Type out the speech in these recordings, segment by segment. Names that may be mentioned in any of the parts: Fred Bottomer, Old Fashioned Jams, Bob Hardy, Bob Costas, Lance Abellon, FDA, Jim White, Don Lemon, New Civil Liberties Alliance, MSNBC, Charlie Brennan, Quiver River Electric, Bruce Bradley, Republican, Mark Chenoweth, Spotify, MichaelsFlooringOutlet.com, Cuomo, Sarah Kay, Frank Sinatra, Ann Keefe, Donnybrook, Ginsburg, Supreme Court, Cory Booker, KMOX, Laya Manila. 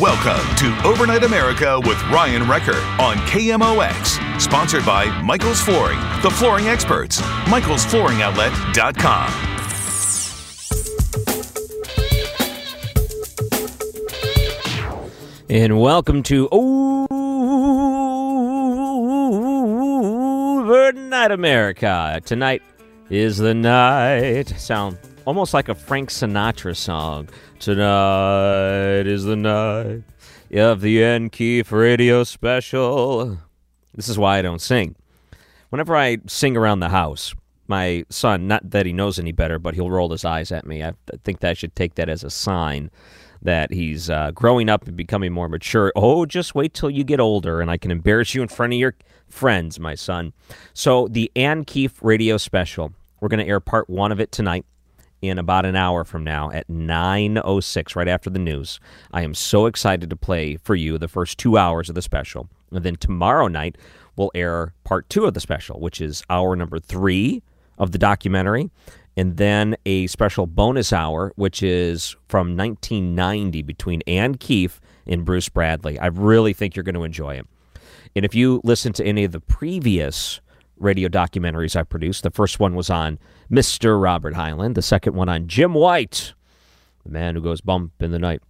Welcome to Overnight America with Ryan Recker on KMOX. Sponsored by Michaels Flooring, the flooring experts. MichaelsFlooringOutlet.com. And welcome to Overnight America. Tonight is the night. Sound almost like a Frank Sinatra song. Tonight is the night of the Ann Keefe radio special. This is why I don't sing. Whenever I sing around the house, my son, not that he knows any better, but he'll roll his eyes at me. I think that I should take that as a sign that he's growing up and becoming more mature. Oh, just wait till you get older and I can embarrass you in front of your friends, my son. So the Ann Keefe radio special, we're going to air part one of it tonight, in about an hour from now at 9:06, right after the news. I am so excited to play for you the first 2 hours of the special. And then tomorrow night, we'll air part two of the special, which is hour number 3 of the documentary, and then a special bonus hour, which is from 1990 between Ann Keefe and Bruce Bradley. I really think you're going to enjoy it. And if you listen to any of the previous radio documentaries I produced, the first one was on Mr. Robert Highland, the second one on Jim White, the man who goes bump in the night.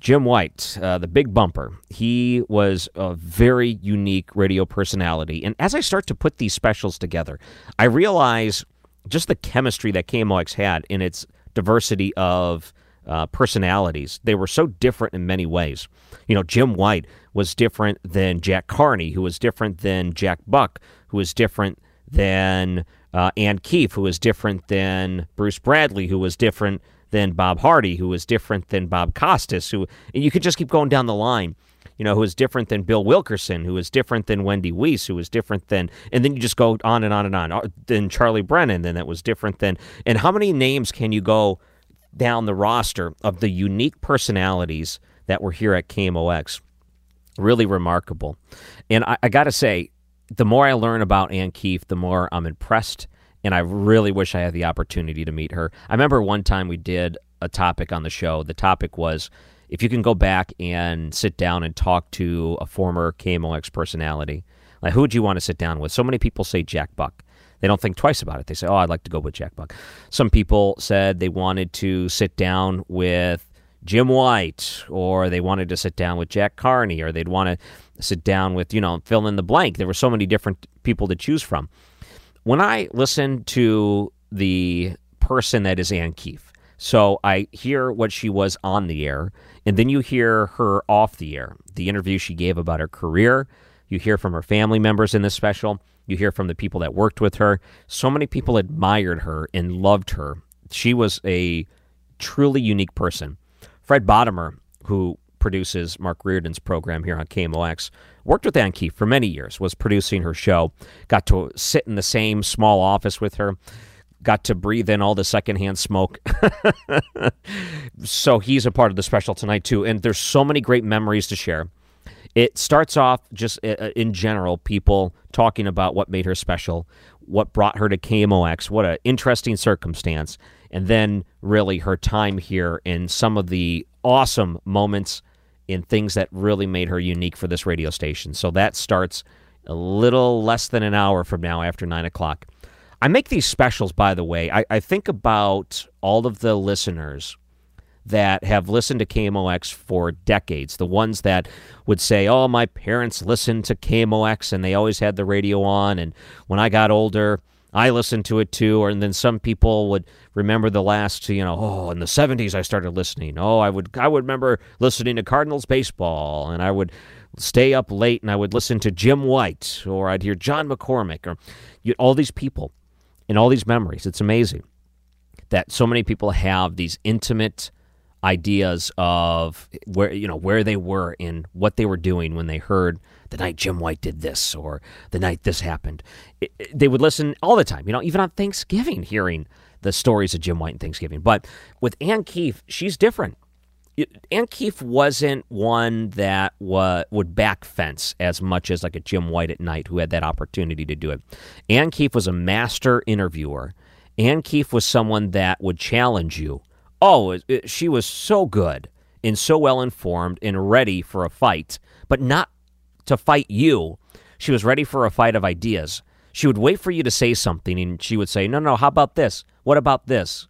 Jim White, the big bumper, he was a very unique radio personality. And as I start to put these specials together, I realize just the chemistry that KMOX had in its diversity of personalities. They were so different in many ways. You know, Jim White was different than Jack Carney, who was different than Jack Buck, who was different than Ann Keefe, who was different than Bruce Bradley, who was different than Bob Hardy, who was different than Bob Costas, who, and you could just keep going down the line, you know, who was different than Bill Wilkerson, who was different than Wendy Weiss, who was different than, and then you just go on and on and on, then Charlie Brennan, then that was different than, and how many names can you go down the roster of the unique personalities that were here at KMOX. Really remarkable. And I got to say, the more I learn about Ann Keefe, the more I'm impressed, and I really wish I had the opportunity to meet her. I remember one time we did a topic on the show. The topic was, if you can go back and sit down and talk to a former KMOX personality, like who would you want to sit down with? So many people say Jack Buck. They don't think twice about it. They say, oh, I'd like to go with Jack Buck. Some people said they wanted to sit down with Jim White, or they wanted to sit down with Jack Carney, or they'd want to sit down with, you know, fill in the blank. There were so many different people to choose from. When I listen to the person that is Ann Keefe, so I hear what she was on the air, and then you hear her off the air, the interview she gave about her career. You hear from her family members in this special. You hear from the people that worked with her. So many people admired her and loved her. She was a truly unique person. Fred Bottomer, who produces Mark Reardon's program here on KMOX, worked with Ann Keefe for many years, was producing her show, got to sit in the same small office with her, got to breathe in all the secondhand smoke. So he's a part of the special tonight, too. And there's so many great memories to share. It starts off just in general, people talking about what made her special, what brought her to KMOX, what an interesting circumstance, and then really her time here and some of the awesome moments and things that really made her unique for this radio station. So that starts a little less than an hour from now after 9 o'clock. I make these specials, by the way. I think about all of the listeners that have listened to KMOX for decades, the ones that would say, oh, my parents listened to KMOX and they always had the radio on, and when I got older, I listened to it too. And then some people would remember the last, in the 70s I started listening. Oh, I would remember listening to Cardinals baseball, and I would stay up late and I would listen to Jim White, or I'd hear John McCormick, or all these people and all these memories. It's amazing that so many people have these intimate ideas of where they were and what they were doing when they heard the night Jim White did this or the night this happened. They would listen all the time, even on Thanksgiving, hearing the stories of Jim White and Thanksgiving. But with Ann Keefe, she's different. Ann Keefe wasn't one that would back fence as much as like a Jim White at night who had that opportunity to do it. Ann Keefe was a master interviewer. Ann Keefe was someone that would challenge you. Oh, she was so good and so well-informed and ready for a fight, but not to fight you. She was ready for a fight of ideas. She would wait for you to say something, and she would say, no, how about this? What about this?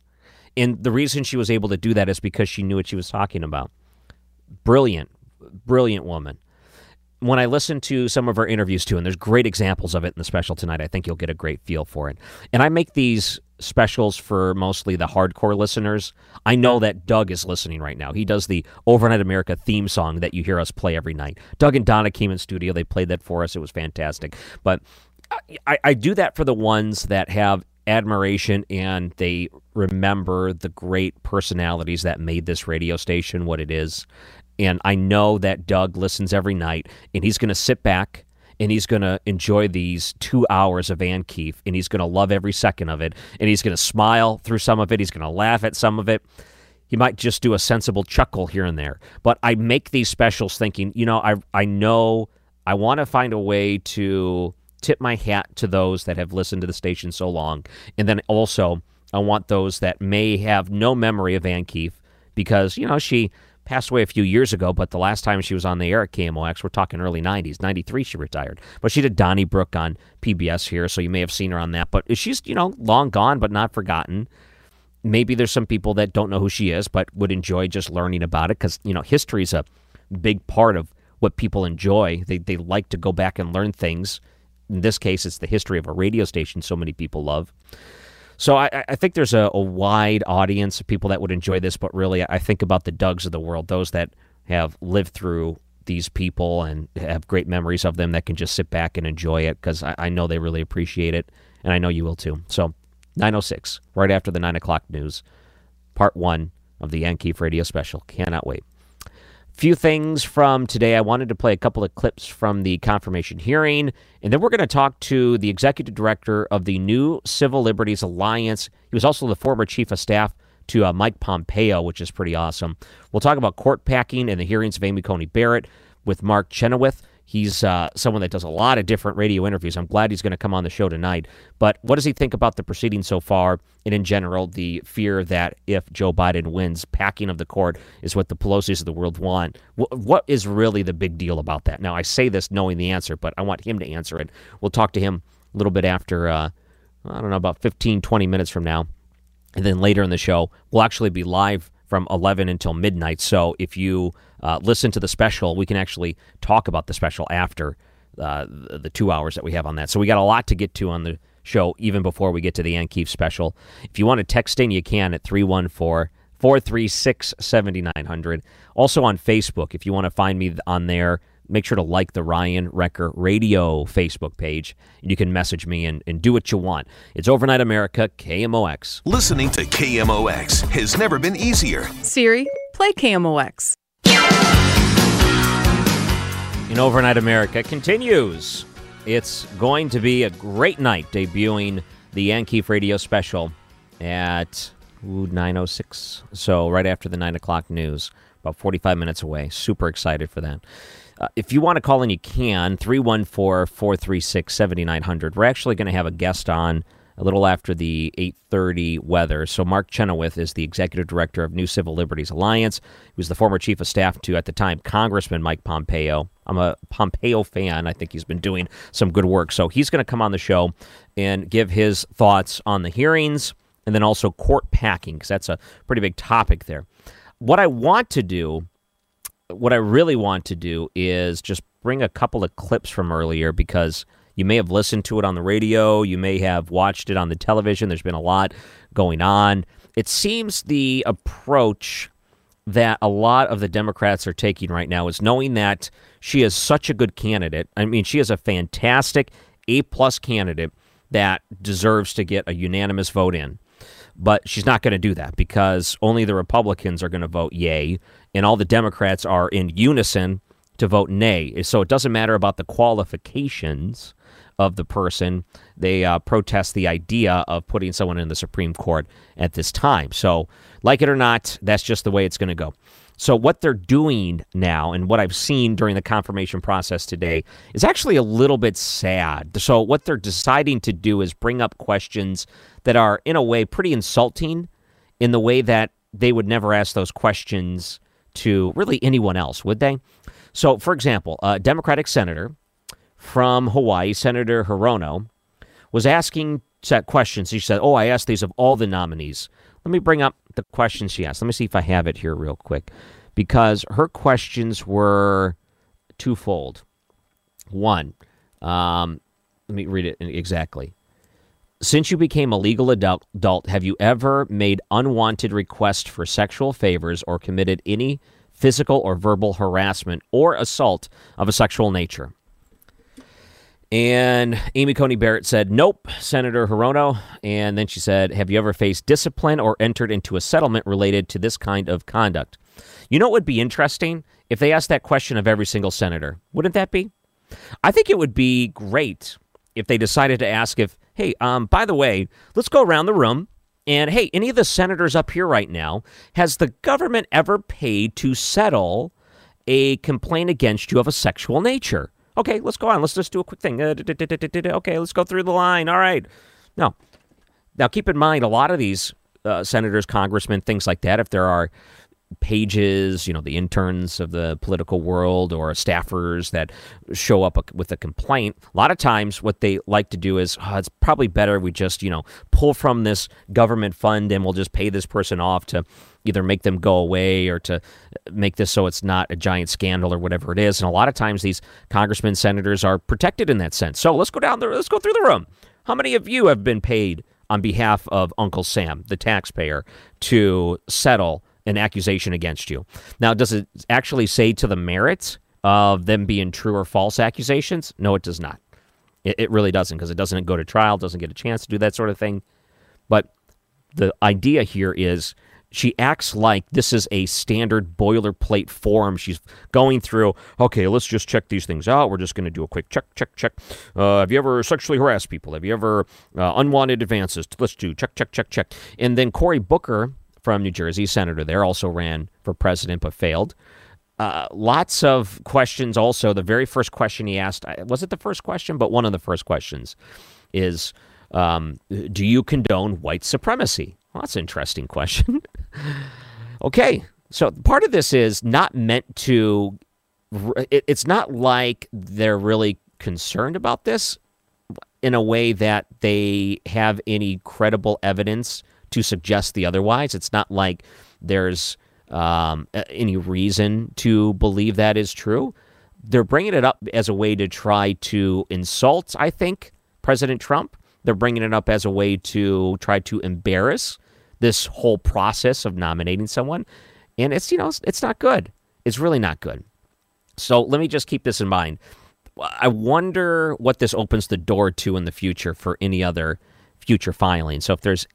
And the reason she was able to do that is because she knew what she was talking about. Brilliant, brilliant woman. When I listen to some of her interviews, too, and there's great examples of it in the special tonight, I think you'll get a great feel for it. And I make these specials for mostly the hardcore listeners. I know that Doug is listening right now. He does the Overnight America theme song that you hear us play every night. Doug and Donna came in studio. They played that for us. It was fantastic. But I do that for the ones that have admiration and they remember the great personalities that made this radio station what it is. And I know that Doug listens every night, and he's going to sit back and he's going to enjoy these 2 hours of Ann Keefe, and he's going to love every second of it, and he's going to smile through some of it. He's going to laugh at some of it. He might just do a sensible chuckle here and there. But I make these specials thinking, I know I want to find a way to tip my hat to those that have listened to the station so long, and then also I want those that may have no memory of Ann Keefe because, she passed away a few years ago, but the last time she was on the air at KMOX, we're talking early 90s, 93 she retired. But she did Donnybrook on PBS here, so you may have seen her on that. But she's, long gone but not forgotten. Maybe there's some people that don't know who she is but would enjoy just learning about it because, history is a big part of what people enjoy. They like to go back and learn things. In this case, it's the history of a radio station so many people love. So I think there's a wide audience of people that would enjoy this, but really I think about the Dougs of the world, those that have lived through these people and have great memories of them that can just sit back and enjoy it because I know they really appreciate it, and I know you will too. So 9:06, right after the 9 o'clock news, part one of the Ann Keefe Radio Special. Cannot wait. Few things from today. I wanted to play a couple of clips from the confirmation hearing, and then we're going to talk to the executive director of the New Civil Liberties Alliance. He was also the former chief of staff to Mike Pompeo, which is pretty awesome. We'll talk about court packing and the hearings of Amy Coney Barrett with Mark Chenoweth. He's someone that does a lot of different radio interviews. I'm glad he's going to come on the show tonight. But what does he think about the proceedings so far and, in general, the fear that if Joe Biden wins, packing of the court is what the Pelosi's of the world want? What is really the big deal about that? Now, I say this knowing the answer, but I want him to answer it. We'll talk to him a little bit after, about 15, 20 minutes from now. And then later in the show, we'll actually be live from 11 until midnight. So if you listen to the special, we can actually talk about the special after the 2 hours that we have on that. So we got a lot to get to on the show even before we get to the Ann Keefe special. If you want to text in, you can at 314-436-7900. Also on Facebook, if you want to find me on there, make sure to like the Ryan Recker Radio Facebook page. You can message me and do what you want. It's Overnight America, KMOX. Listening to KMOX has never been easier. Siri, play KMOX. And Overnight America continues. It's going to be a great night debuting the Ann Keefe Radio Special at 9:06. So right after the 9 o'clock news, about 45 minutes away. Super excited for that. If you want to call in, you can, 314-436-7900. We're actually going to have a guest on a little after the 8:30 weather. So Mark Chenoweth is the executive director of New Civil Liberties Alliance, who's the former chief of staff to, at the time, Congressman Mike Pompeo. I'm a Pompeo fan. I think he's been doing some good work. So he's going to come on the show and give his thoughts on the hearings and then also court packing, because that's a pretty big topic there. What I want to do, what I really want to do is just bring a couple of clips from earlier, because you may have listened to it on the radio. You may have watched it on the television. There's been a lot going on. It seems the approach that a lot of the Democrats are taking right now is knowing that she is such a good candidate. I mean, she is a fantastic A-plus candidate that deserves to get a unanimous vote in. But she's not going to do that, because only the Republicans are going to vote yay, and all the Democrats are in unison to vote nay. So it doesn't matter about the qualifications of the person. They protest the idea of putting someone in the Supreme Court at this time. So like it or not, that's just the way it's going to go. So what they're doing now, and what I've seen during the confirmation process today, is actually a little bit sad. So what they're deciding to do is bring up questions that are, in a way, pretty insulting, in the way that they would never ask those questions to really anyone else, would they? So, for example, a Democratic senator from Hawaii, Senator Hirono, was asking questions. She said, I asked these of all the nominees. Let me bring up the questions she asked. Let me see if I have it here real quick, because her questions were twofold. One, let me read it exactly. Since you became a legal adult, have you ever made unwanted requests for sexual favors or committed any physical or verbal harassment or assault of a sexual nature? And Amy Coney Barrett said, nope, Senator Hirono. And then she said, have you ever faced discipline or entered into a settlement related to this kind of conduct? You know what would be interesting? If they asked that question of every single senator, wouldn't that be? I think it would be great if they decided to ask if, hey, by the way, let's go around the room. And, hey, any of the senators up here right now, has the government ever paid to settle a complaint against you of a sexual nature? Okay, let's go on. Let's just do a quick thing. Okay, let's go through the line. All right. No. Now, keep in mind, a lot of these senators, congressmen, things like that, if there are pages, you know, the interns of the political world or staffers that show up with a complaint, a lot of times what they like to do is, it's probably better we just, pull from this government fund and we'll just pay this person off to either make them go away or to make this so it's not a giant scandal or whatever it is. And a lot of times these congressmen, senators are protected in that sense. So let's go through the room. How many of you have been paid on behalf of Uncle Sam, the taxpayer, to settle an accusation against you? Now, does it actually say to the merits of them being true or false accusations? No, it does not. It really doesn't, because it doesn't go to trial, doesn't get a chance to do that sort of thing. But the idea here is she acts like this is a standard boilerplate form. She's going through, okay, let's just check these things out. We're just going to do a quick check. Have you ever sexually harassed people? Have you ever unwanted advances? Let's do check. And then Cory Booker from New Jersey, senator there, also ran for president but failed. Lots of questions also. The very first question he asked, was it the first question? But one of the first questions is, do you condone white supremacy? Well, that's an interesting question. Okay, so part of this is not meant to, it's not like they're really concerned about this in a way that they have any credible evidence to suggest the otherwise. It's not like there's any reason to believe that is true. They're bringing it up as a way to try to insult, I think, President Trump. They're bringing it up as a way to try to embarrass this whole process of nominating someone. And it's, it's not good. It's really not good. So let me just keep this in mind. I wonder what this opens the door to in the future for any other future filing. So if there's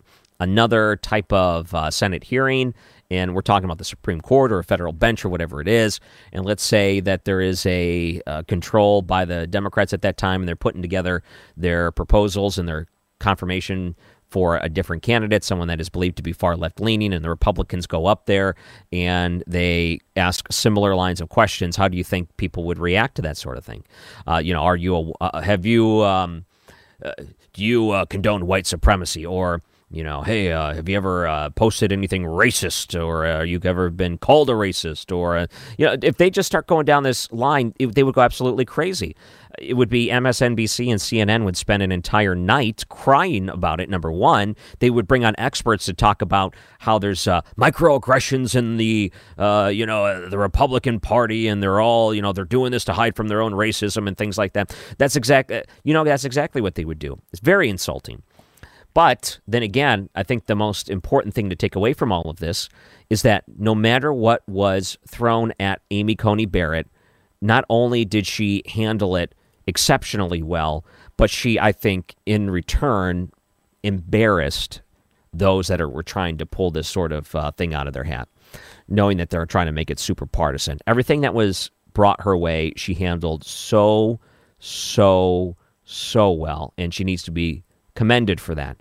another type of Senate hearing, and we're talking about the Supreme Court or a federal bench or whatever it is, and let's say that there is a control by the Democrats at that time, and they're putting together their proposals and their confirmation for a different candidate, someone that is believed to be far left-leaning, and the Republicans go up there and they ask similar lines of questions. How do you think people would react to that sort of thing? Are you have you do you condone white supremacy, or You know, hey, have you ever posted anything racist, or you've ever been called a racist, or, you know, if they just start going down this line, they would go absolutely crazy. It would be MSNBC and CNN would spend an entire night crying about it. Number one, they would bring on experts to talk about how there's microaggressions in the, you know, the Republican Party, and they're all, you know, they're doing this to hide from their own racism and things like that. That's exactly, you know, that's exactly what they would do. It's very insulting. But then again, I think the most important thing to take away from all of this is that no matter what was thrown at Amy Coney Barrett, not only did she handle it exceptionally well, but she, I think, in return, embarrassed those that were trying to pull this sort of thing out of their hat, knowing that they're trying to make it super partisan. Everything that was brought her way, she handled so well, and she needs to be commended for that.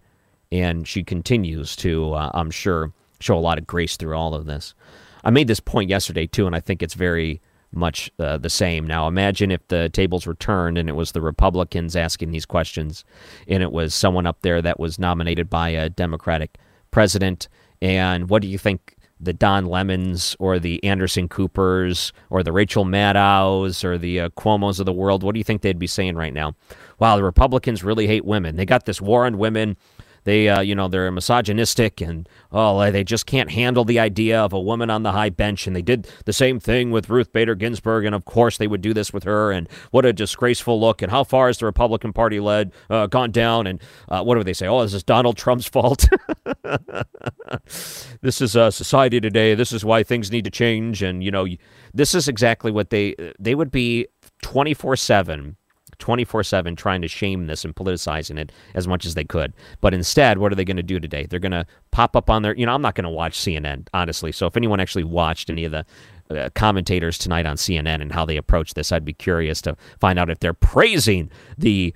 And she continues to, I'm sure, show a lot of grace through all of this. I made this point yesterday, too, and I think it's very much the same. Now, imagine if the tables were turned and it was the Republicans asking these questions, and it was someone up there that was nominated by a Democratic president. And what do you think the Don Lemons or the Anderson Coopers or the Rachel Maddows or the Cuomos of the world, what do you think they'd be saying right now? Wow, the Republicans really hate women. They got this war on women. They, you know, they're misogynistic, and, oh, they just can't handle the idea of a woman on the high bench. And they did the same thing with Ruth Bader Ginsburg, and, of course, they would do this with her. And what a disgraceful look. And how far has the Republican Party led, gone down? And what do they say? Oh, this is Donald Trump's fault. This is society today. This is why things need to change. And, you know, this is exactly what they would be 24/7 trying to shame this and politicizing it as much as they could. But instead, what are they going to do today? They're going to pop up on their, you know, I'm not going to watch CNN, honestly. So if anyone actually watched any of the commentators tonight on CNN and how they approach this, I'd be curious to find out if they're praising the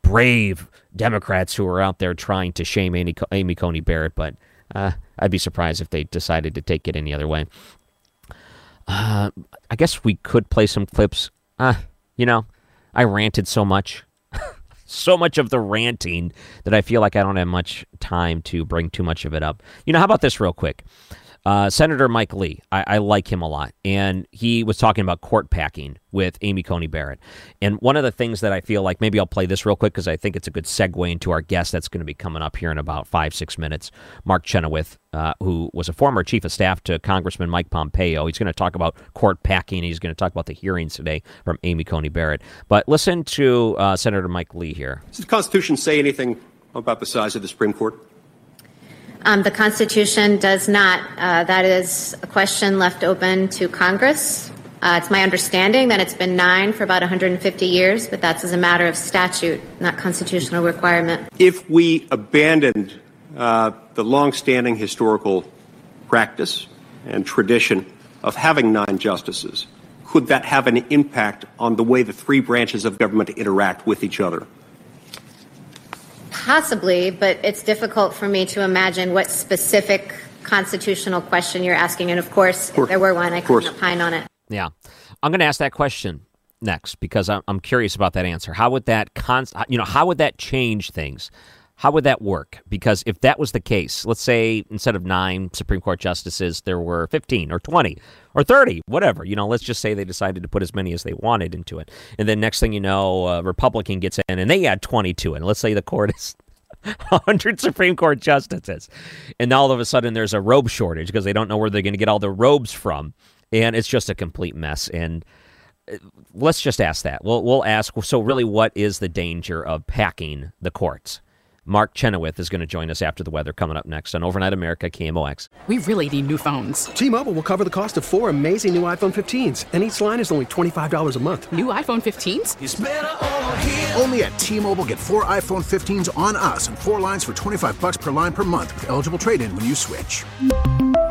brave Democrats who are out there trying to shame Amy Coney Barrett. But I'd be surprised if they decided to take it any other way. I guess we could play some clips. You know, I ranted so much, so much of the ranting that I feel like I don't have much time to bring too much of it up. You know, how about this real quick? Senator Mike Lee, I like him a lot, and he was talking about court packing with Amy Coney Barrett. And one of the things that I feel like, maybe I'll play this real quick because I think it's a good segue into our guest that's going to be coming up here in about 5-6 minutes, Mark Chenoweth, who was a former chief of staff to Congressman Mike Pompeo. He's going to talk about court packing. He's going to talk about the hearings today from Amy Coney Barrett. But listen to Senator Mike Lee here. Does the Constitution say anything about the size of the Supreme Court? The Constitution does not. That is a question left open to Congress. It's my understanding that it's been 9 for about 150 years, but that's as a matter of statute, not constitutional requirement. If we abandoned the longstanding historical practice and tradition of having 9 justices, could that have an impact on the way the 3 branches of government interact with each other? Possibly, but it's difficult for me to imagine what specific constitutional question you're asking. And, of course, if there were one, I couldn't opine on it. Yeah. I'm going to ask that question next because I'm curious about that answer. How would that how would that change things? How would that work? Because if that was the case, let's say instead of 9 Supreme Court justices, there were 15 or 20 or 30, whatever. You know, let's just say they decided to put as many as they wanted into it. And then next thing you know, a Republican gets in and they add 22. And let's say the court is 100 Supreme Court justices. And all of a sudden there's a robe shortage because they don't know where they're going to get all the robes from. And it's just a complete mess. And let's just ask that. We'll ask, so really what is the danger of packing the courts? Mark Chenoweth is going to join us after the weather coming up next on Overnight America KMOX. We really need new phones. T-Mobile will cover the cost of 4 amazing new iPhone 15s, and each line is only $25 a month. New iPhone 15s? It's better over here. Only at T-Mobile, get 4 iPhone 15s on us and 4 lines for $25 per line per month with eligible trade-in when you switch.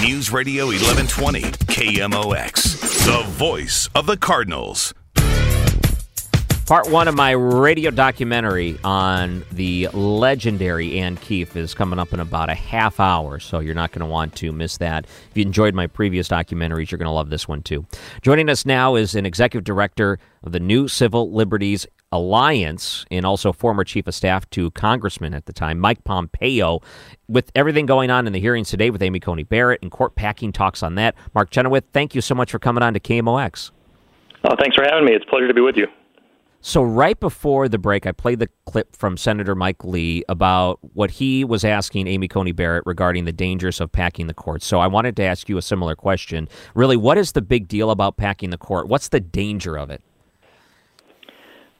News Radio 1120, KMOX, the voice of the Cardinals. Part one of my radio documentary on the legendary Ann Keefe is coming up in about a half hour, so you're not going to want to miss that. If you enjoyed my previous documentaries, you're going to love this one, too. Joining us now is an executive director of the New Civil Liberties Alliance and also former chief of staff to Congressman at the time, Mike Pompeo. With everything going on in the hearings today with Amy Coney Barrett and court packing talks on that, Mark Chenoweth, thank you so much for coming on to KMOX. Oh, thanks for having me. It's a pleasure to be with you. So right before the break, I played the clip from Senator Mike Lee about what he was asking Amy Coney Barrett regarding the dangers of packing the court. So I wanted to ask you a similar question. Really, what is the big deal about packing the court? What's the danger of it?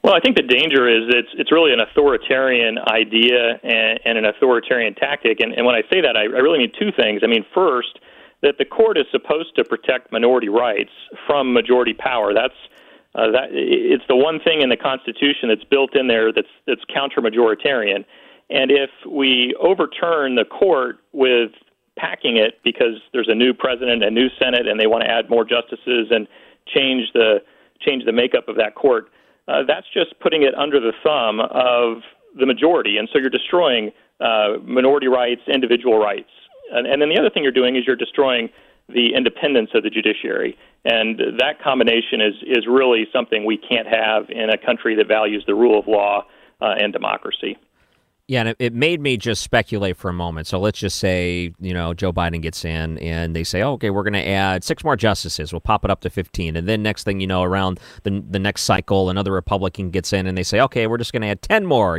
Well, I think the danger is it's really an authoritarian idea and an authoritarian tactic. And when I say that, I really mean two things. I mean, first, that the court is supposed to protect minority rights from majority power. It's the one thing in the Constitution that's built in there that's counter-majoritarian. And if we overturn the court with packing it because there's a new president, a new Senate, and they want to add more justices and change the makeup of that court, that's just putting it under the thumb of the majority. And so you're destroying minority rights, individual rights. And then the other thing you're doing is you're destroying the independence of the judiciary. And that combination is really something we can't have in a country that values the rule of law and democracy. Yeah, and it made me just speculate for a moment. So let's just say, Joe Biden gets in and they say, okay, we're going to add 6 more justices. We'll pop it up to 15. And then next thing you know, around the next cycle, another Republican gets in and they say, okay, we're just going to add 10 more.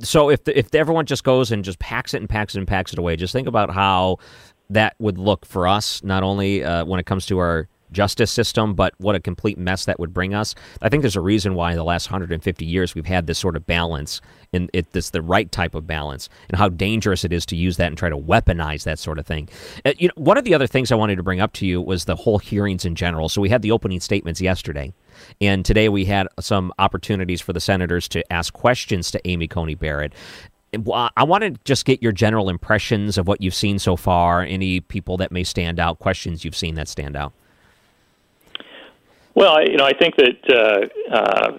So if everyone just goes and just packs it and packs it and packs it away, just think about how that would look for us, not only when it comes to our justice system, but what a complete mess that would bring us. I think there's a reason why in the last 150 years we've had this sort of balance, and it's the right type of balance, and how dangerous it is to use that and try to weaponize that sort of thing. One of the other things I wanted to bring up to you was the whole hearings in general. So we had the opening statements yesterday, and today we had some opportunities for the senators to ask questions to Amy Coney Barrett. I want to just get your general impressions of what you've seen so far, any people that may stand out, questions you've seen that stand out. Well, I think that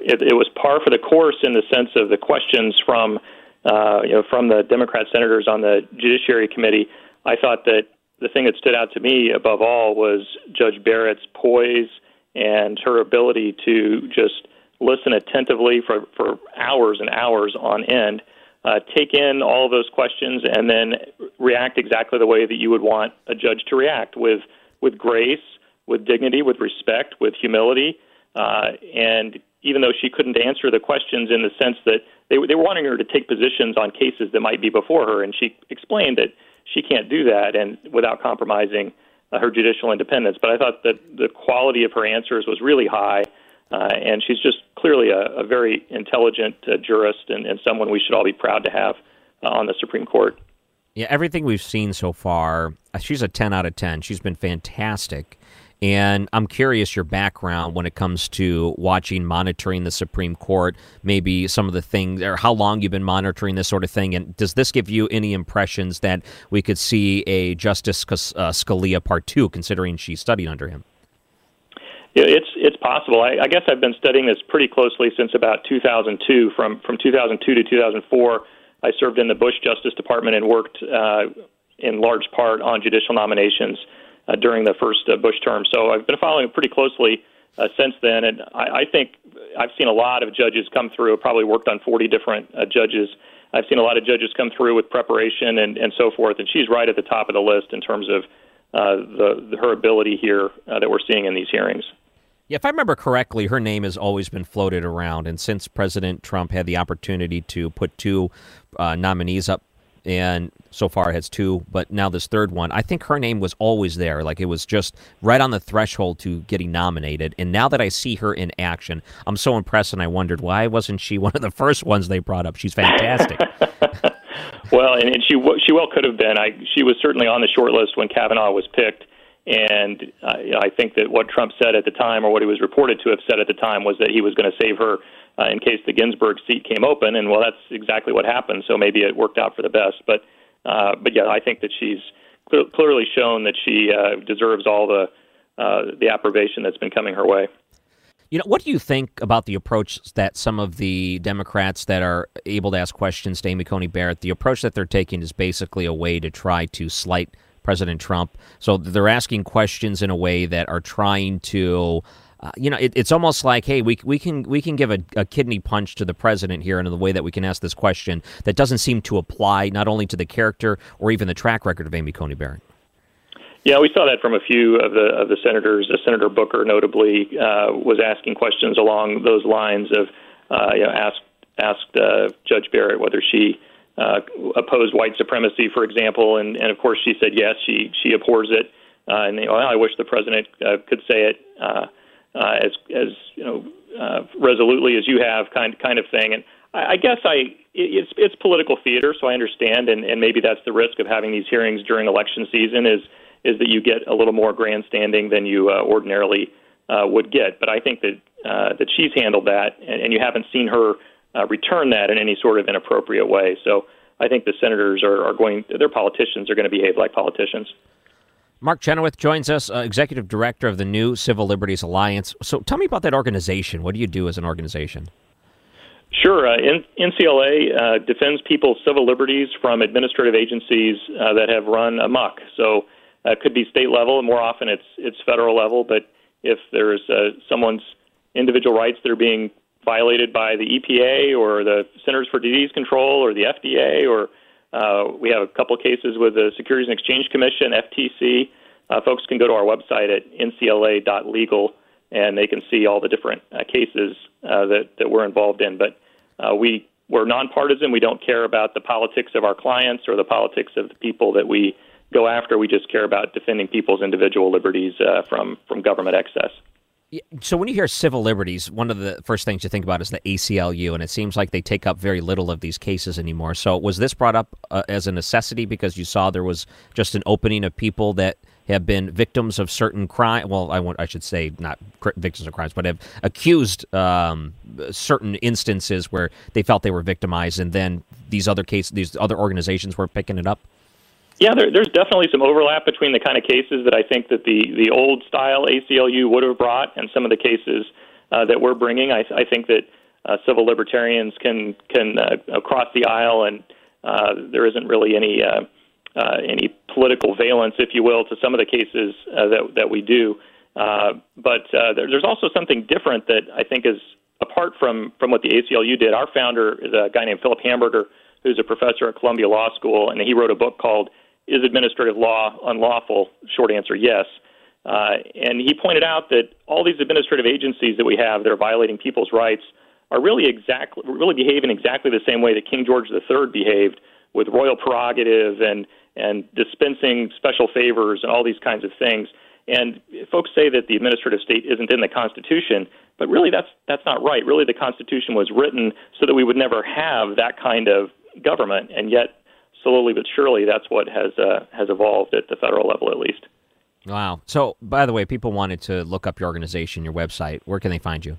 it was par for the course in the sense of the questions from the Democrat senators on the Judiciary Committee. I thought that the thing that stood out to me above all was Judge Barrett's poise and her ability to just listen attentively for hours and hours on end, take in all of those questions, and then react exactly the way that you would want a judge to react, with grace, with dignity, with respect, with humility, and even though she couldn't answer the questions in the sense that they were wanting her to take positions on cases that might be before her, and she explained that she can't do that and without compromising her judicial independence. But I thought that the quality of her answers was really high, and she's just clearly a very intelligent jurist and someone we should all be proud to have on the Supreme Court. Yeah, everything we've seen so far, she's a 10 out of 10. She's been fantastic. And I'm curious your background when it comes to monitoring the Supreme Court, maybe some of the things, or how long you've been monitoring this sort of thing. And does this give you any impressions that we could see a Justice Scalia Part 2, considering she studied under him? Yeah, it's possible. I guess I've been studying this pretty closely since about 2002. From 2002 to 2004, I served in the Bush Justice Department and worked in large part on judicial nominations during the first Bush term. So I've been following it pretty closely since then, and I think I've seen a lot of judges come through. I've probably worked on 40 different judges. I've seen a lot of judges come through with preparation and so forth, and she's right at the top of the list in terms of her ability here that we're seeing in these hearings. Yeah, if I remember correctly, her name has always been floated around, and since President Trump had the opportunity to put 2 nominees up and so far it has two, but now this third one. I think her name was always there. Like, it was just right on the threshold to getting nominated. And now that I see her in action, I'm so impressed, and I wondered, why wasn't she one of the first ones they brought up? She's fantastic. Well, and she well could have been. She was certainly on the short list when Kavanaugh was picked. And I think that what Trump said at the time, or what he was reported to have said at the time, was that he was going to save her in case the Ginsburg seat came open. And, well, that's exactly what happened, so maybe it worked out for the best. But yeah, I think that she's clearly shown that she deserves all the approbation that's been coming her way. You know, what do you think about the approach that some of the Democrats that are able to ask questions to Amy Coney Barrett, the approach that they're taking is basically a way to try to slight President Trump. So they're asking questions in a way that are trying to, it's almost like, hey, we can give a kidney punch to the president here in the way that we can ask this question that doesn't seem to apply not only to the character or even the track record of Amy Coney Barrett. Yeah, we saw that from a few of the senators. Senator Booker, notably, was asking questions along those lines of, asked Judge Barrett whether she opposed white supremacy, for example, and of course she said yes, she abhors it, I wish the president could say it as resolutely as you have, kind of thing. And I guess it's political theater, so I understand, and maybe that's the risk of having these hearings during election season is that you get a little more grandstanding than you ordinarily would get. But I think that she's handled that, and you haven't seen her return that in any sort of inappropriate way. So I think the senators their politicians are going to behave like politicians. Mark Chenoweth joins us, Executive Director of the New Civil Liberties Alliance. So tell me about that organization. What do you do as an organization? Sure. NCLA defends people's civil liberties from administrative agencies that have run amok. So it could be state level, and more often it's federal level. But if there's someone's individual rights that are being violated by the EPA or the Centers for Disease Control or the FDA, or we have a couple of cases with the Securities and Exchange Commission, FTC. Folks can go to our website at ncla.legal, and they can see all the different cases that we're involved in. But we're nonpartisan. We don't care about the politics of our clients or the politics of the people that we go after. We just care about defending people's individual liberties from government excess. So when you hear civil liberties, one of the first things you think about is the ACLU, and it seems like they take up very little of these cases anymore. So was this brought up as a necessity because you saw there was just an opening of people that have been victims of certain crime? Well, I should say not victims of crimes, but have accused certain instances where they felt they were victimized, and then these other organizations were picking it up? Yeah, there's definitely some overlap between the kind of cases that I think that the old style ACLU would have brought and some of the cases that we're bringing. I think that civil libertarians can cross the aisle, and there isn't really any political valence, if you will, to some of the cases that we do. But there's also something different that I think is apart from what the ACLU did. Our founder is a guy named Philip Hamburger, who's a professor at Columbia Law School, and he wrote a book called Is Administrative Law Unlawful? Short answer, yes. And he pointed out that all these administrative agencies that we have that are violating people's rights are really behaving exactly the same way that King George III behaved, with royal prerogative and dispensing special favors and all these kinds of things. And folks say that the administrative state isn't in the Constitution, but really that's not right. Really, the Constitution was written so that we would never have that kind of government, and yet slowly but surely, that's what has evolved at the federal level, at least. Wow. So, by the way, people wanted to look up your organization, your website. Where can they find you?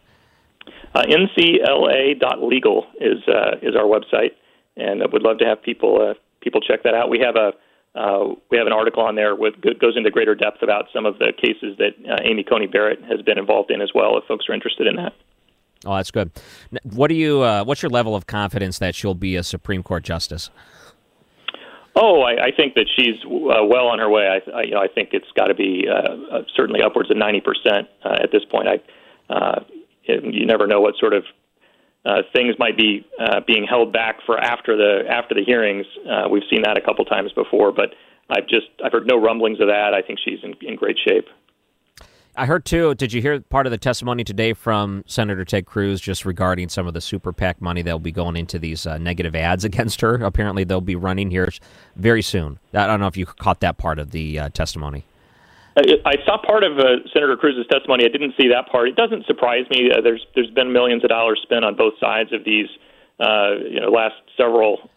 ncla.legal is our website, and I would love to have people check that out. We have an article on there that goes into greater depth about some of the cases that Amy Coney Barrett has been involved in as well, if folks are interested in that. Oh, that's good. What's your level of confidence that she'll be a Supreme Court justice? Oh, I think that she's well on her way. I think it's got to be certainly upwards of 90% at this point. You never know what sort of things might be being held back for after the hearings. We've seen that a couple times before, but I've heard no rumblings of that. I think she's in great shape. I heard, too, did you hear part of the testimony today from Senator Ted Cruz just regarding some of the super PAC money that will be going into these negative ads against her? Apparently, they'll be running here very soon. I don't know if you caught that part of the testimony. I saw part of Senator Cruz's testimony. I didn't see that part. It doesn't surprise me. There's been millions of dollars spent on both sides of these last several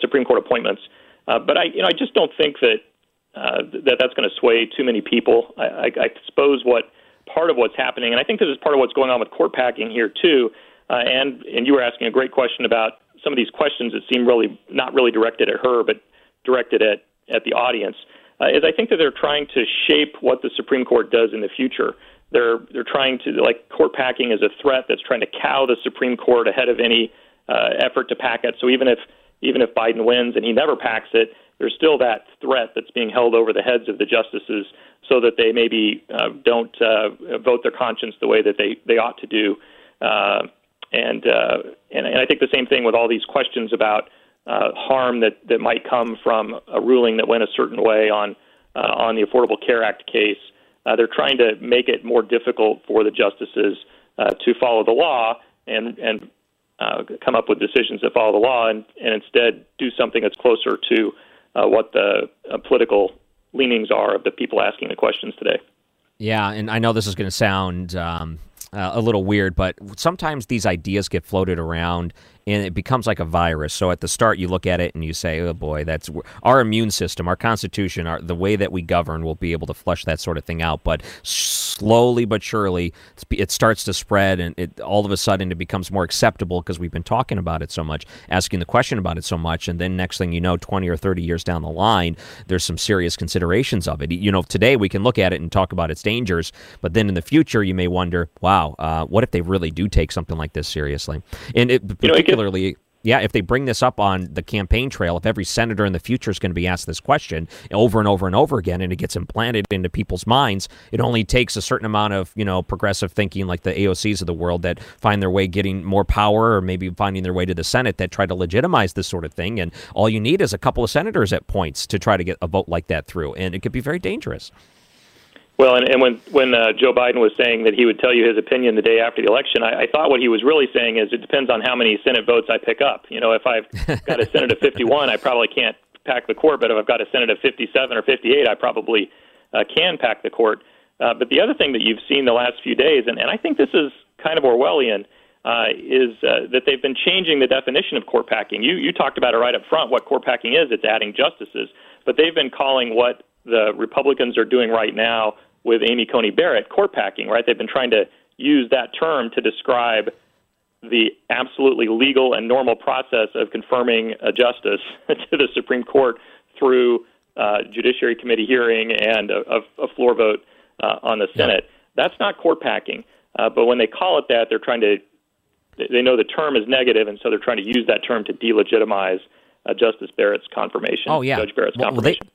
Supreme Court appointments. But I just don't think that's going to sway too many people. I suppose what part of what's happening, and I think this is part of what's going on with court packing here too. And you were asking a great question about some of these questions that seem really not really directed at her, but directed at the audience. Is I think that they're trying to shape what the Supreme Court does in the future. They're trying to, like, court packing is a threat that's trying to cow the Supreme Court ahead of any effort to pack it. So even if Biden wins and he never packs it, there's still that threat that's being held over the heads of the justices so that they maybe don't vote their conscience the way that they ought to do. And I think the same thing with all these questions about harm that might come from a ruling that went a certain way on the Affordable Care Act case. They're trying to make it more difficult for the justices to follow the law and come up with decisions that follow the law and instead do something that's closer to what the political leanings are of the people asking the questions today. Yeah, and I know this is going to sound a little weird, but sometimes these ideas get floated around and it becomes like a virus. So at the start, you look at it and you say, oh, boy, that's our immune system, our Constitution, the way that we govern will be able to flush that sort of thing out. But slowly but surely, it starts to spread, and all of a sudden it becomes more acceptable because we've been talking about it so much, asking the question about it so much. And then next thing you know, 20 or 30 years down the line, there's some serious considerations of it. You know, today we can look at it and talk about its dangers. But then in the future, you may wonder, wow, what if they really do take something like this seriously? And if they bring this up on the campaign trail, if every senator in the future is going to be asked this question over and over and over again, and it gets implanted into people's minds, it only takes a certain amount of, progressive thinking like the AOCs of the world that find their way getting more power or maybe finding their way to the Senate that try to legitimize this sort of thing. And all you need is a couple of senators at points to try to get a vote like that through. And it could be very dangerous. Well, and when Joe Biden was saying that he would tell you his opinion the day after the election, I thought what he was really saying is it depends on how many Senate votes I pick up. If I've got a Senate of 51, I probably can't pack the court, but if I've got a Senate of 57 or 58, I probably can pack the court. But the other thing that you've seen the last few days, and I think this is kind of Orwellian, is that they've been changing the definition of court packing. You talked about it right up front, what court packing is. It's adding justices. But they've been calling what the Republicans are doing right now with Amy Coney Barrett, court packing, right? They've been trying to use that term to describe the absolutely legal and normal process of confirming a justice to the Supreme Court through Judiciary Committee hearing and a floor vote on the Senate. Yeah. That's not court packing. But when they call it that, they know the term is negative, and so they're trying to use that term to delegitimize Justice Barrett's confirmation. Oh, yeah. Judge Barrett's confirmation.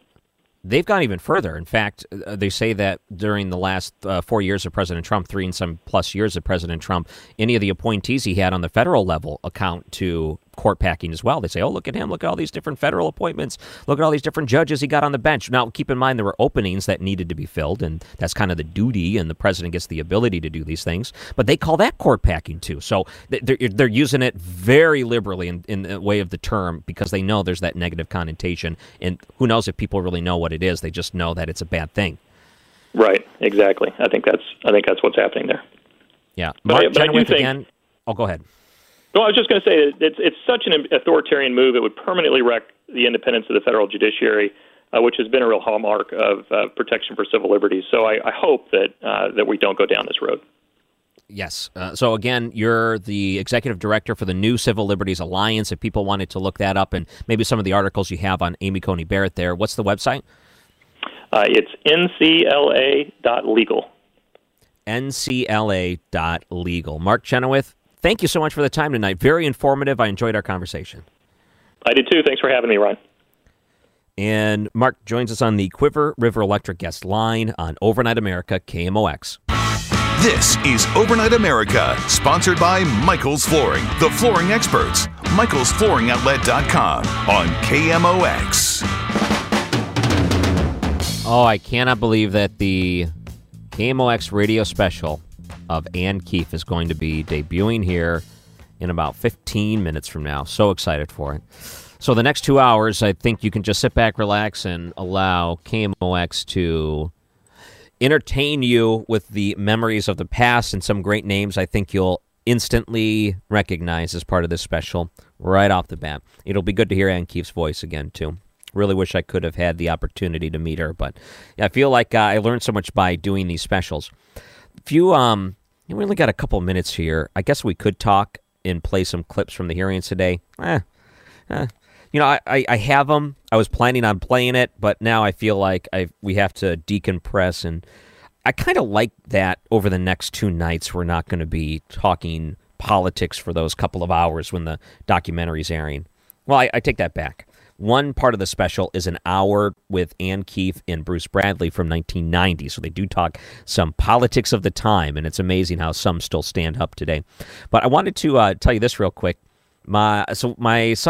They've gone even further. In fact, they say that during the last 4 years of President Trump, 3+ years of President Trump, any of the appointees he had on the federal level account to court packing as well. They say, oh, look at him. Look at all these different federal appointments. Look at all these different judges he got on the bench. Now, keep in mind, there were openings that needed to be filled, and that's kind of the duty, and the president gets the ability to do these things. But they call that court packing, too. So they're using it very liberally in the way of the term because they know there's that negative connotation. And who knows if people really know what it is. They just know that it's a bad thing. Right. Exactly. I think that's what's happening there. Yeah. Mark Chenoweth again. Oh, go ahead. No, I was just going to say it's such an authoritarian move. It would permanently wreck the independence of the federal judiciary, which has been a real hallmark of protection for civil liberties. So I hope that we don't go down this road. Yes. So, again, you're the executive director for the New Civil Liberties Alliance. If people wanted to look that up and maybe some of the articles you have on Amy Coney Barrett there, what's the website? It's ncla.legal. ncla.legal. Mark Chenoweth, thank you so much for the time tonight. Very informative. I enjoyed our conversation. I did, too. Thanks for having me, Ron. And Mark joins us on the Quiver River Electric guest line on Overnight America, KMOX. This is Overnight America, sponsored by Michael's Flooring, the flooring experts. MichaelsFlooringOutlet.com on KMOX. Oh, I cannot believe that the KMOX radio special of Ann Keefe is going to be debuting here in about 15 minutes from now. So excited for it. So the next 2 hours, I think you can just sit back, relax, and allow KMOX to entertain you with the memories of the past and some great names I think you'll instantly recognize as part of this special right off the bat. It'll be good to hear Ann Keefe's voice again, too. Really wish I could have had the opportunity to meet her, but I feel like I learned so much by doing these specials. If you, we only got a couple minutes here. I guess we could talk and play some clips from the hearings today. I have them. I was planning on playing it, but now I feel like we have to decompress, and I kind of like that over the next two nights we're not going to be talking politics for those couple of hours when the documentary's airing. Well, I take that back. One part of the special is an hour with Ann Keefe and Bruce Bradley from 1990, so they do talk some politics of the time, and it's amazing how some still stand up today. But I wanted to tell you this real quick. My son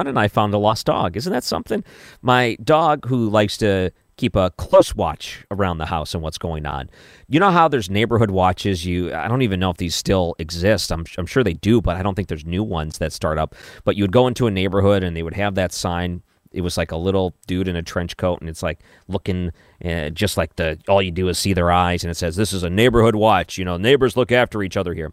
and I found a lost dog. Isn't that something? My dog, who likes to keep a close watch around the house and what's going on. You know how there's neighborhood watches? I don't even know if these still exist. I'm sure they do, but I don't think there's new ones that start up. But you would go into a neighborhood, and they would have that sign. It was like a little dude in a trench coat, and it's like looking just like all you do is see their eyes, and it says, this is a neighborhood watch. You know, neighbors look after each other here.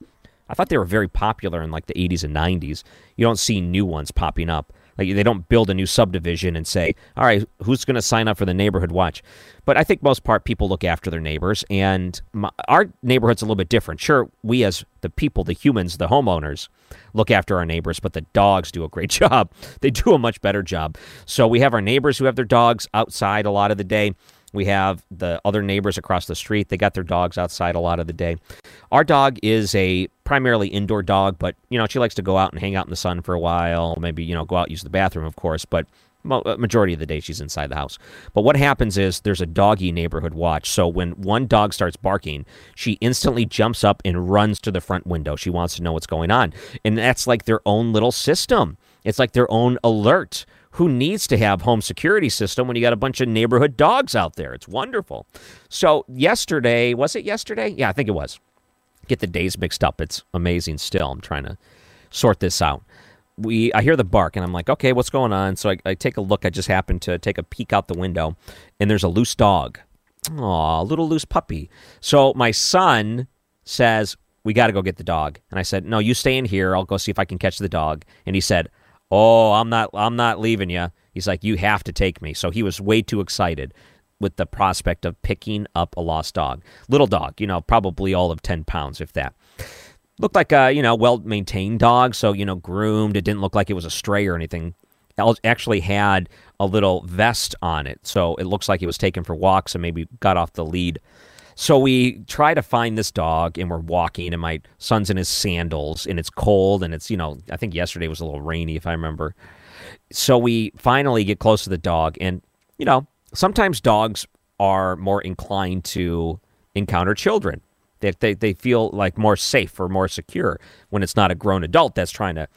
I thought they were very popular in like the 80s and 90s. You don't see new ones popping up. Like, they don't build a new subdivision and say, all right, who's going to sign up for the neighborhood watch? But I think most part people look after their neighbors, and our neighborhood's a little bit different. Sure, we as the people, the humans, the homeowners, look after our neighbors, but the dogs do a great job. They do a much better job. So we have our neighbors who have their dogs outside a lot of the day. We have the other neighbors across the street. They got their dogs outside a lot of the day. Our dog is a primarily indoor dog, but, she likes to go out and hang out in the sun for a while, maybe, go out, use the bathroom, of course, but majority of the day she's inside the house. But what happens is there's a doggy neighborhood watch. So when one dog starts barking, she instantly jumps up and runs to the front window. She wants to know what's going on. And that's like their own little system. It's like their own alert. Who needs to have home security system when you got a bunch of neighborhood dogs out there? It's wonderful. So yesterday, was it yesterday? Yeah, I think it was. Get the days mixed up. It's amazing still. I'm trying to sort this out. I hear the bark, and I'm like, okay, what's going on? So I take a look. I just happened to take a peek out the window, and there's a loose dog. Aw, little loose puppy. So my son says, we got to go get the dog. And I said, no, you stay in here. I'll go see if I can catch the dog. And he said, oh, I'm not leaving you. He's like, you have to take me. So he was way too excited with the prospect of picking up a lost dog. Little dog, probably all of 10 pounds, if that. Looked like a, well-maintained dog, so, groomed. It didn't look like it was a stray or anything. It actually had a little vest on it, so it looks like it was taken for walks and maybe got off the lead. So we try to find this dog, and we're walking, and my son's in his sandals, and it's cold, and it's, I think yesterday was a little rainy, if I remember. So we finally get close to the dog, and, sometimes dogs are more inclined to encounter children. They feel like more safe or more secure when it's not a grown adult that's trying to,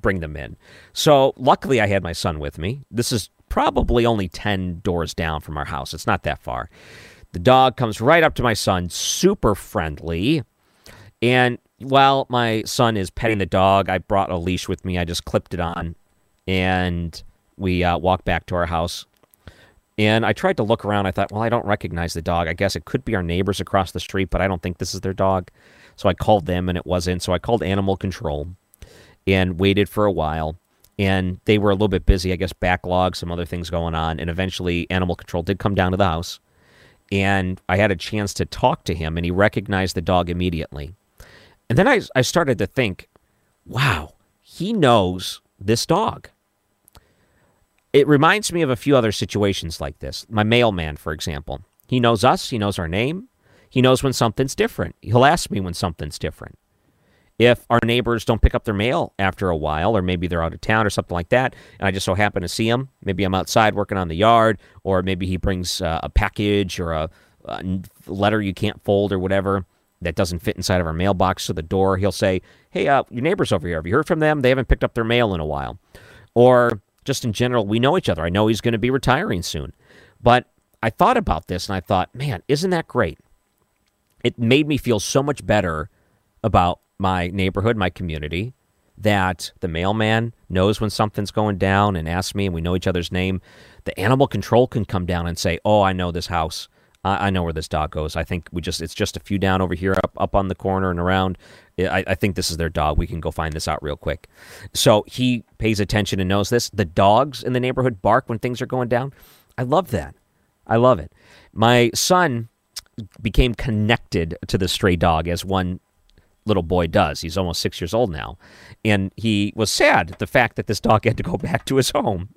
bring them in. So luckily I had my son with me. This is probably only 10 doors down from our house. It's not that far. The dog comes right up to my son, super friendly. And while my son is petting the dog, I brought a leash with me. I just clipped it on, and we walked back to our house. And I tried to look around. I thought, well, I don't recognize the dog. I guess it could be our neighbors across the street, but I don't think this is their dog. So I called them, and it wasn't. So I called animal control and waited for a while. And they were a little bit busy, I guess, backlog, some other things going on. And eventually animal control did come down to the house. And I had a chance to talk to him, and he recognized the dog immediately. And then I started to think, wow, he knows this dog. It reminds me of a few other situations like this. My mailman, for example. He knows us. He knows our name. He knows when something's different. He'll ask me when something's different. If our neighbors don't pick up their mail after a while, or maybe they're out of town or something like that, and I just so happen to see him, maybe I'm outside working on the yard, or maybe he brings a package or a letter you can't fold or whatever that doesn't fit inside of our mailbox to the door, he'll say, hey, your neighbor's over here. Have you heard from them? They haven't picked up their mail in a while. Or just in general, we know each other. I know he's going to be retiring soon. But I thought about this, and I thought, man, isn't that great? it made me feel so much better about my neighborhood, my community, that the mailman knows when something's going down and asks me, and we know each other's name. The animal control can come down and say, oh, I know this house. I know where this dog goes. I think it's just a few down over here, up on the corner and around. I think this is their dog. We can go find this out real quick. So he pays attention and knows this. The dogs in the neighborhood bark when things are going down. I love that. I love it. My son became connected to the stray dog, as one little boy does. He's almost 6 years old now. And he was sad at the fact that this dog had to go back to his home.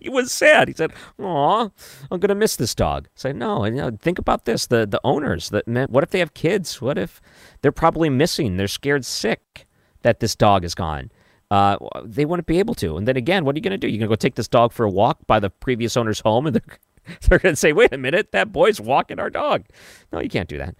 He was sad. He said, aw, I'm going to miss this dog. I said, no, you know, think about this. The owners, what if they have kids? What if they're probably missing? They're scared sick that this dog is gone. They wouldn't be able to. And then again, what are you going to do? You're going to go take this dog for a walk by the previous owner's home, and they're going to say, wait a minute, that boy's walking our dog. No, you can't do that.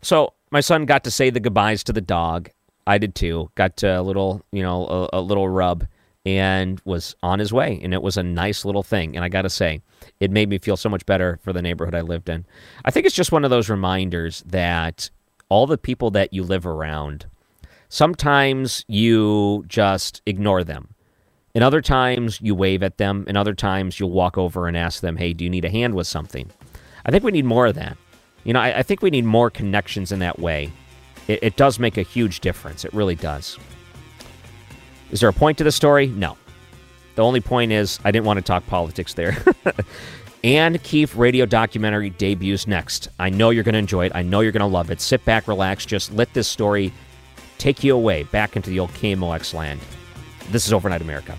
So my son got to say the goodbyes to the dog. I did too. Got a little, a little rub, and was on his way. And it was a nice little thing. And I got to say, it made me feel so much better for the neighborhood I lived in. I think it's just one of those reminders that all the people that you live around, sometimes you just ignore them. And other times you wave at them. And other times you'll walk over and ask them, hey, do you need a hand with something? I think we need more of that. I think we need more connections in that way. It does make a huge difference. It really does. Is there a point to the story? No. The only point is I didn't want to talk politics there. Ann Keefe radio documentary debuts next. I know you're going to enjoy it. I know you're going to love it. Sit back, relax. Just let this story take you away back into the old KMOX land. This is Overnight America.